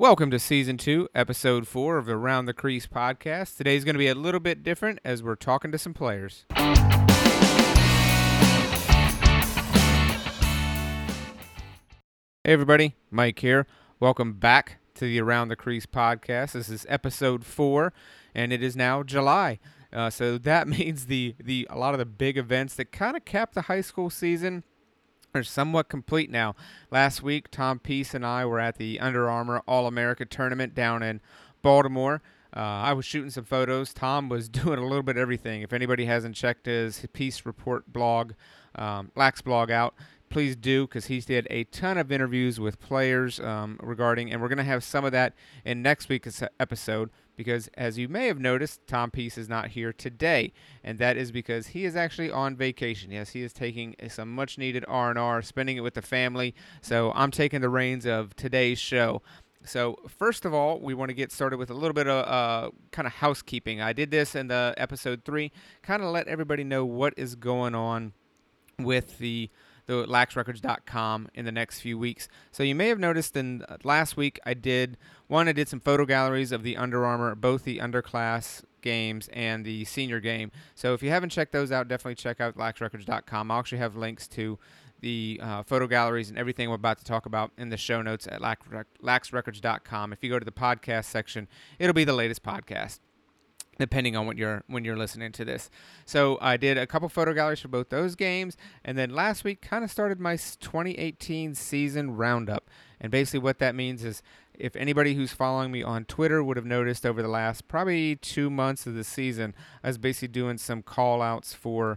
Welcome to Season 2, Episode 4 of Around the Crease podcast. Today's going to be a little bit different as we're talking to some players. Hey everybody, Mike here. Welcome back to the Around the Crease podcast. This is Episode 4, and it is now July. So that means a lot of the big events that kind of capped the high school season are somewhat complete now. Last week, Tom Peace and I were at the Under Armour All-America Tournament down in Baltimore. I was shooting some photos. Tom was doing a little bit of everything. If anybody hasn't checked his Peace Report blog, Lax blog out, please do, because he did a ton of interviews with players regarding, and we're going to have some of that in next week's episode, because as you may have noticed, Tom Peace is not here today, and that is because he is actually on vacation. Yes, he is taking some much-needed R&R, spending it with the family, so I'm taking the reins of today's show. So first of all, we want to get started with a little bit of kind of housekeeping. I did this in the episode 3, kind of let everybody know what is going on with the laxrecords.com in the next few weeks. So you may have noticed in last week I did some photo galleries of the Under Armour, both the underclass games and the senior game. So if you haven't checked those out, definitely check out laxrecords.com. I'll actually have links to the photo galleries and everything we're about to talk about in the show notes at laxrecords.com. If you go to the podcast section, it'll be the latest podcast, depending on when you're listening to this. So I did a couple photo galleries for both those games, and then last week kind of started my 2018 season roundup. And basically what that means is, if anybody who's following me on Twitter would have noticed over the last probably 2 months of the season, I was basically doing some call-outs for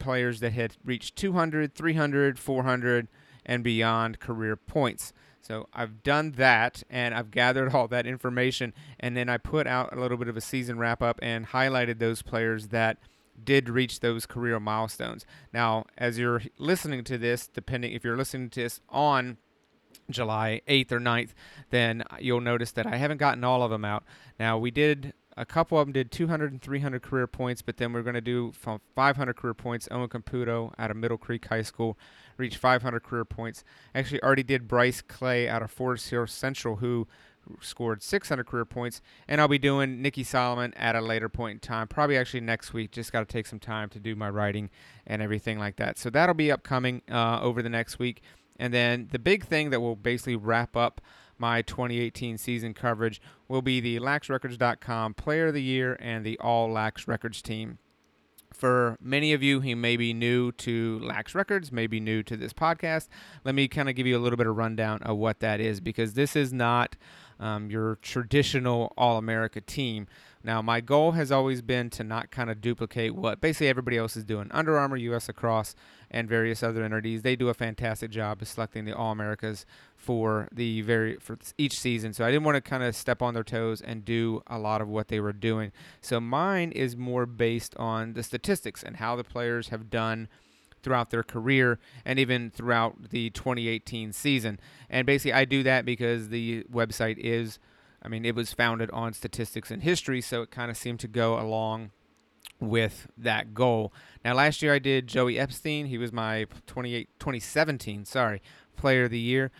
players that had reached 200, 300, 400, and beyond career points. So I've done that, and I've gathered all that information, and then I put out a little bit of a season wrap-up and highlighted those players that did reach those career milestones. Now, as you're listening to this, depending if you're listening to this on July 8th or 9th, then you'll notice that I haven't gotten all of them out. Now, a couple of them did 200 and 300 career points, but then we're going to do from 500 career points. Owen Caputo out of Middle Creek High School reached 500 career points. Actually, already did Bryce Clay out of Forest Hill Central, who scored 600 career points. And I'll be doing Nikki Solomon at a later point in time, probably actually next week. Just got to take some time to do my writing and everything like that. So that'll be upcoming over the next week. And then the big thing that will basically wrap up my 2018 season coverage will be the laxrecords.com Player of the Year and the All Lax Records team. For many of you who may be new to Lax Records, may be new to this podcast, let me kind of give you a little bit of rundown of what that is, because this is not your traditional All-America team. Now, my goal has always been to not kind of duplicate what basically everybody else is doing. Under Armour, U.S. Lacrosse, and various other entities, they do a fantastic job of selecting the All-Americas for each season. So I didn't want to kind of step on their toes and do a lot of what they were doing. So mine is more based on the statistics and how the players have done throughout their career and even throughout the 2018 season. And basically I do that because the website it was founded on statistics and history, so it kind of seemed to go along with that goal. Now, last year I did Joey Epstein. He was my 2017 Player of the Year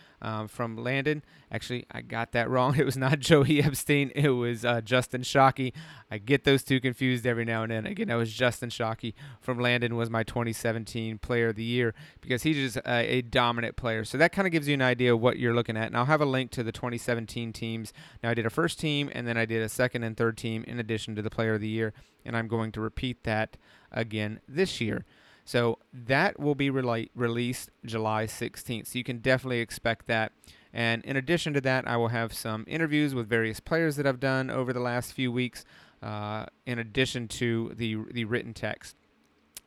from Landon. Actually, I got that wrong. It was not Joey Epstein. It was Justin Shockey. I get those two confused every now and then. Again, that was Justin Shockey from Landon was my 2017 Player of the Year, because he's just a dominant player. So that kind of gives you an idea of what you're looking at. And I'll have a link to the 2017 teams. Now, I did a first team, and then I did a second and third team in addition to the Player of the Year. And I'm going to repeat that again this year. So that will be released July 16th. So you can definitely expect that. And in addition to that, I will have some interviews with various players that I've done over the last few weeks, in addition to the written text.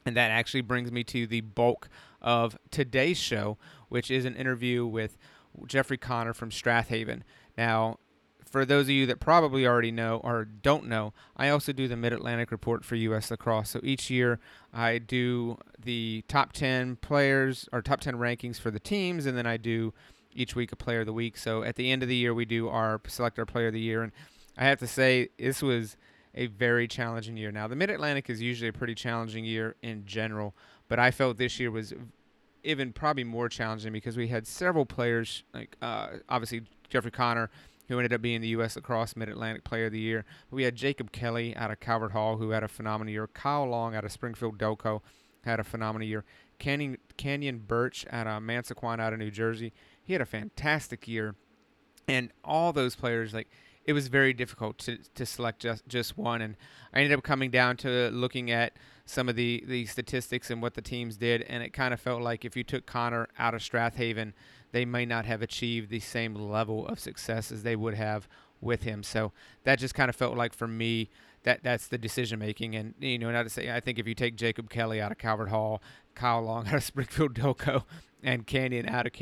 And that actually brings me to the bulk of today's show, which is an interview with Jeffrey Connor from Strath Haven. Now, for those of you that probably already know or don't know, I also do the Mid-Atlantic Report for U.S. Lacrosse. So each year I do the top 10 players or top 10 rankings for the teams, and then I do each week a Player of the Week. So at the end of the year, we do select our Player of the Year. And I have to say, this was a very challenging year. Now, the Mid-Atlantic is usually a pretty challenging year in general, but I felt this year was even probably more challenging because we had several players, like obviously Jeffrey Connor who ended up being the U.S. Lacrosse Mid-Atlantic Player of the Year. We had Jacob Kelly out of Calvert Hall, who had a phenomenal year. Kyle Long out of Springfield Delco had a phenomenal year. Canyon Birch out of Manasquan out of New Jersey, he had a fantastic year. And all those players, like, it was very difficult to select just one. And I ended up coming down to looking at some of the statistics and what the teams did, and it kind of felt like if you took Connor out of Strath Haven, they may not have achieved the same level of success as they would have with him. So that just kind of felt like, for me, that's the decision making. And, you know, not to say, I think if you take Jacob Kelly out of Calvert Hall, Kyle Long out of Springfield Delco, and Canyon out of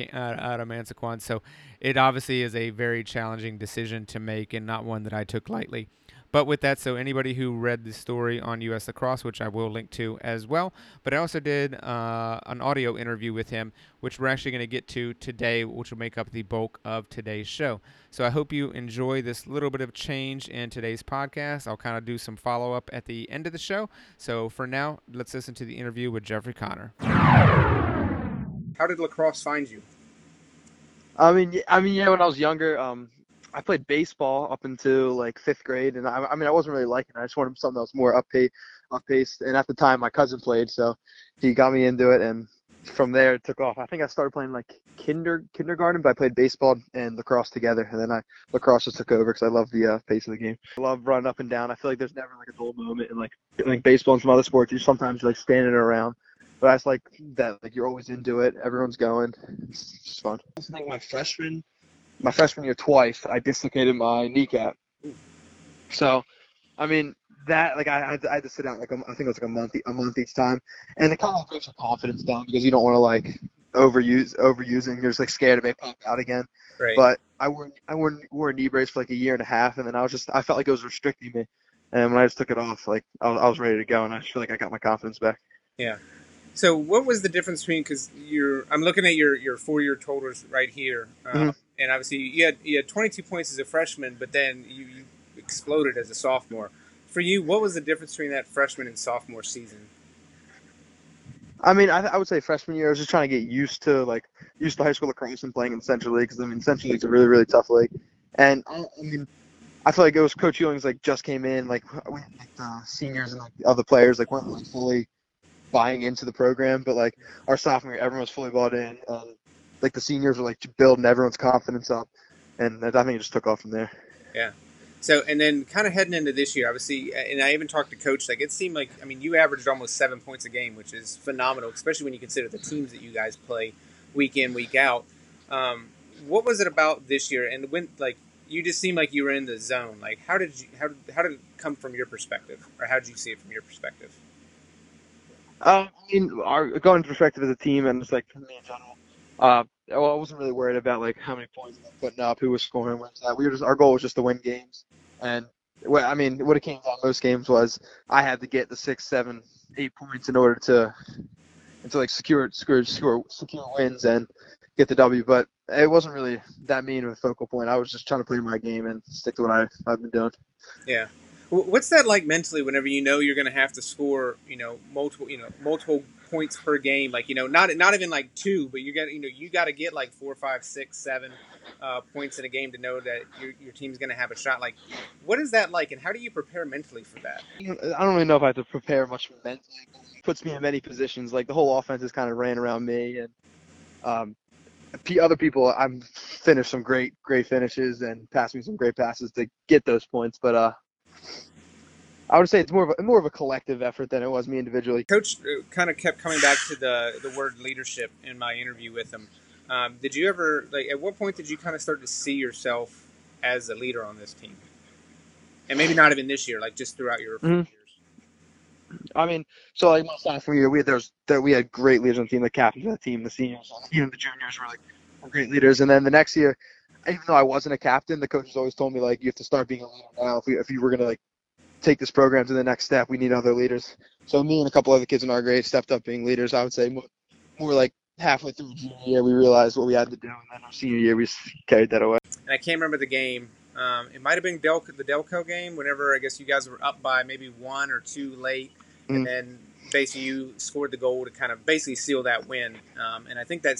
Manasquan. So it obviously is a very challenging decision to make, and not one that I took lightly. But with that, so anybody who read the story on U.S. Lacrosse, which I will link to as well, but I also did an audio interview with him, which we're actually going to get to today, which will make up the bulk of today's show. So I hope you enjoy this little bit of change in today's podcast. I'll kind of do some follow-up at the end of the show. So for now, let's listen to the interview with Jeffrey Connor. How did lacrosse find you? I mean, yeah, when I was younger, I played baseball up until like 5th grade, and I mean, I wasn't really liking it. I just wanted something that was more up-paced. And at the time, my cousin played, so he got me into it, and from there it took off. I think I started playing like kindergarten, but I played baseball and lacrosse together, and then lacrosse just took over because I love the pace of the game. I love running up and down. I feel like there's never like a dull moment, and like baseball and some other sports, you sometimes like standing around. But I just like that, like you're always into it. Everyone's going. It's just fun. I think my freshman year twice, I dislocated my kneecap. So, I mean, that, like, I had to sit out, like, I think it was like a month each time. And it kind of brings your confidence down because you don't want to, like, overusing. You're just, like, scared it may pop out again. Right. But I wore a knee brace for, like, a year and a half, and then I felt like it was restricting me. And when I just took it off, like, I was ready to go, and I just feel like I got my confidence back. Yeah. So what was the difference between, because I'm looking at your four-year totals right here, and obviously you had 22 points as a freshman, but then you exploded as a sophomore. For you, what was the difference between that freshman and sophomore season? I mean, I would say freshman year, I was just trying to get used to high school lacrosse and playing in Central League, because I mean, Central League's a really, really tough league, and I feel like it was Coach Ewing's, like, just came in, like, when, like, the seniors and like the other players like weren't like fully buying into the program, but like our sophomore year, everyone was fully bought in. Like the seniors were like building everyone's confidence up, and I think it just took off from there. Yeah. So, and then kind of heading into this year, obviously, and I even talked to Coach, like it seemed like, I mean, you averaged almost 7 points a game, which is phenomenal, especially when you consider the teams that you guys play week in, week out. What was it about this year? And when, like, you just seemed like you were in the zone. Like, how did it come from your perspective, or how did you see it from your perspective? I mean, going into perspective as a team, and just like for me in general, well, I wasn't really worried about like how many points I was putting up, who was scoring, what's that. Our goal was just to win games, and I mean, what it came down most games was I had to get the 6, 7, 8 points in order to like secure wins and get the W. But it wasn't really that mean of a focal point. I was just trying to play my game and stick to what I've been doing. Yeah. What's that like mentally whenever you know you're going to have to score, you know, multiple points per game, like, you know, not even like two, but you got to get like 4, 5, 6, 7 points in a game to know that your team's going to have a shot. Like, what is that like, and how do you prepare mentally for that? I don't really know if I have to prepare much mentally. It puts me in many positions. Like the whole offense is kind of ran around me, and other people I'm finished some great finishes and passed me some great passes to get those points, but I would say it's more of a collective effort than it was me individually. Coach kind of kept coming back to the word leadership in my interview with him. Did you ever, like, at what point did you kind of start to see yourself as a leader on this team? And maybe not even this year, like just throughout your years. I mean, so like my sophomore year, we had great leaders on the team, the captains of the team, the seniors, even the juniors were like great leaders. And then the next year, even though I wasn't a captain, the coaches always told me like you have to start being a leader now if you were gonna like take this program to the next step. We need other leaders. So me and a couple other kids in our grade stepped up being leaders. I would say more like halfway through junior year, we realized what we had to do, and then our senior year, we carried that away. And I can't remember the game. It might have been the Delco game, whenever I guess you guys were up by maybe 1 or 2 late, and then basically you scored the goal to kind of basically seal that win. And I think that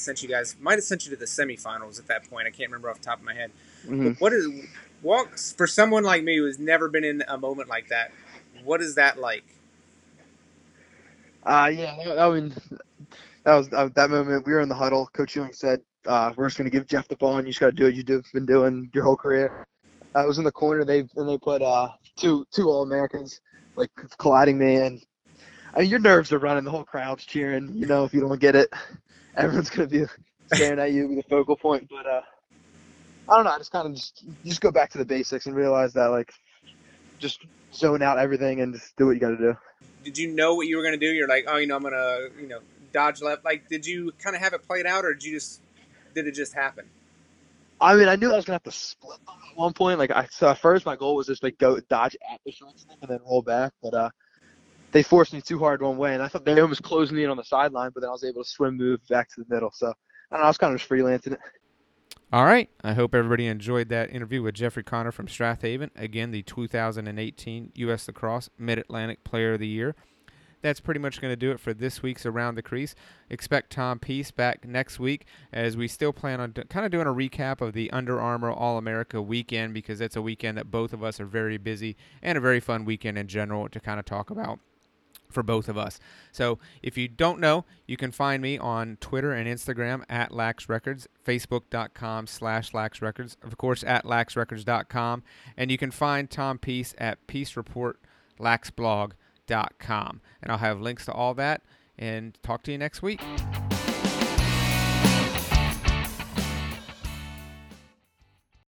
might have sent you to the semifinals at that point. I can't remember off the top of my head. Mm-hmm. For someone like me who's never been in a moment like that, what is that like? That moment. We were in the huddle. Coach Ewing said, "We're just going to give Jeff the ball, and you just got to do what you've been doing your whole career." I was in the corner. They put two All-Americans like colliding me, and I mean, your nerves are running. The whole crowd's cheering. You know, if you don't get it, everyone's going to be staring at you with the focal point. But I don't know. I just kind of just go back to the basics and realize that, like, just zone out everything and just do what you got to do. Did you know what you were going to do? You're like, oh, you know, I'm going to, you know, dodge left. Like, did you kind of have it played out, or did it just happen? I mean, I knew I was going to have to split them at one point. Like, at first my goal was just, like, go dodge at the short stick and then roll back. But they forced me too hard one way, and I thought they almost closed me in on the sideline, but then I was able to move back to the middle. So, I don't know, I was kind of just freelancing it. All right. I hope everybody enjoyed that interview with Jeffrey Connor from Strath Haven. Again, the 2018 U.S. Lacrosse Mid-Atlantic Player of the Year. That's pretty much going to do it for this week's Around the Crease. Expect Tom Peace back next week, as we still plan on kind of doing a recap of the Under Armour All-America weekend, because that's a weekend that both of us are very busy, and a very fun weekend in general to kind of talk about for both of us. So if you don't know, you can find me on Twitter and Instagram at Lax Records, Facebook.com/Lax Records, of course at laxrecords.com, and you can find Tom Peace at Peace Report, laxblog.com. And I'll have links to all that, and talk to you next week.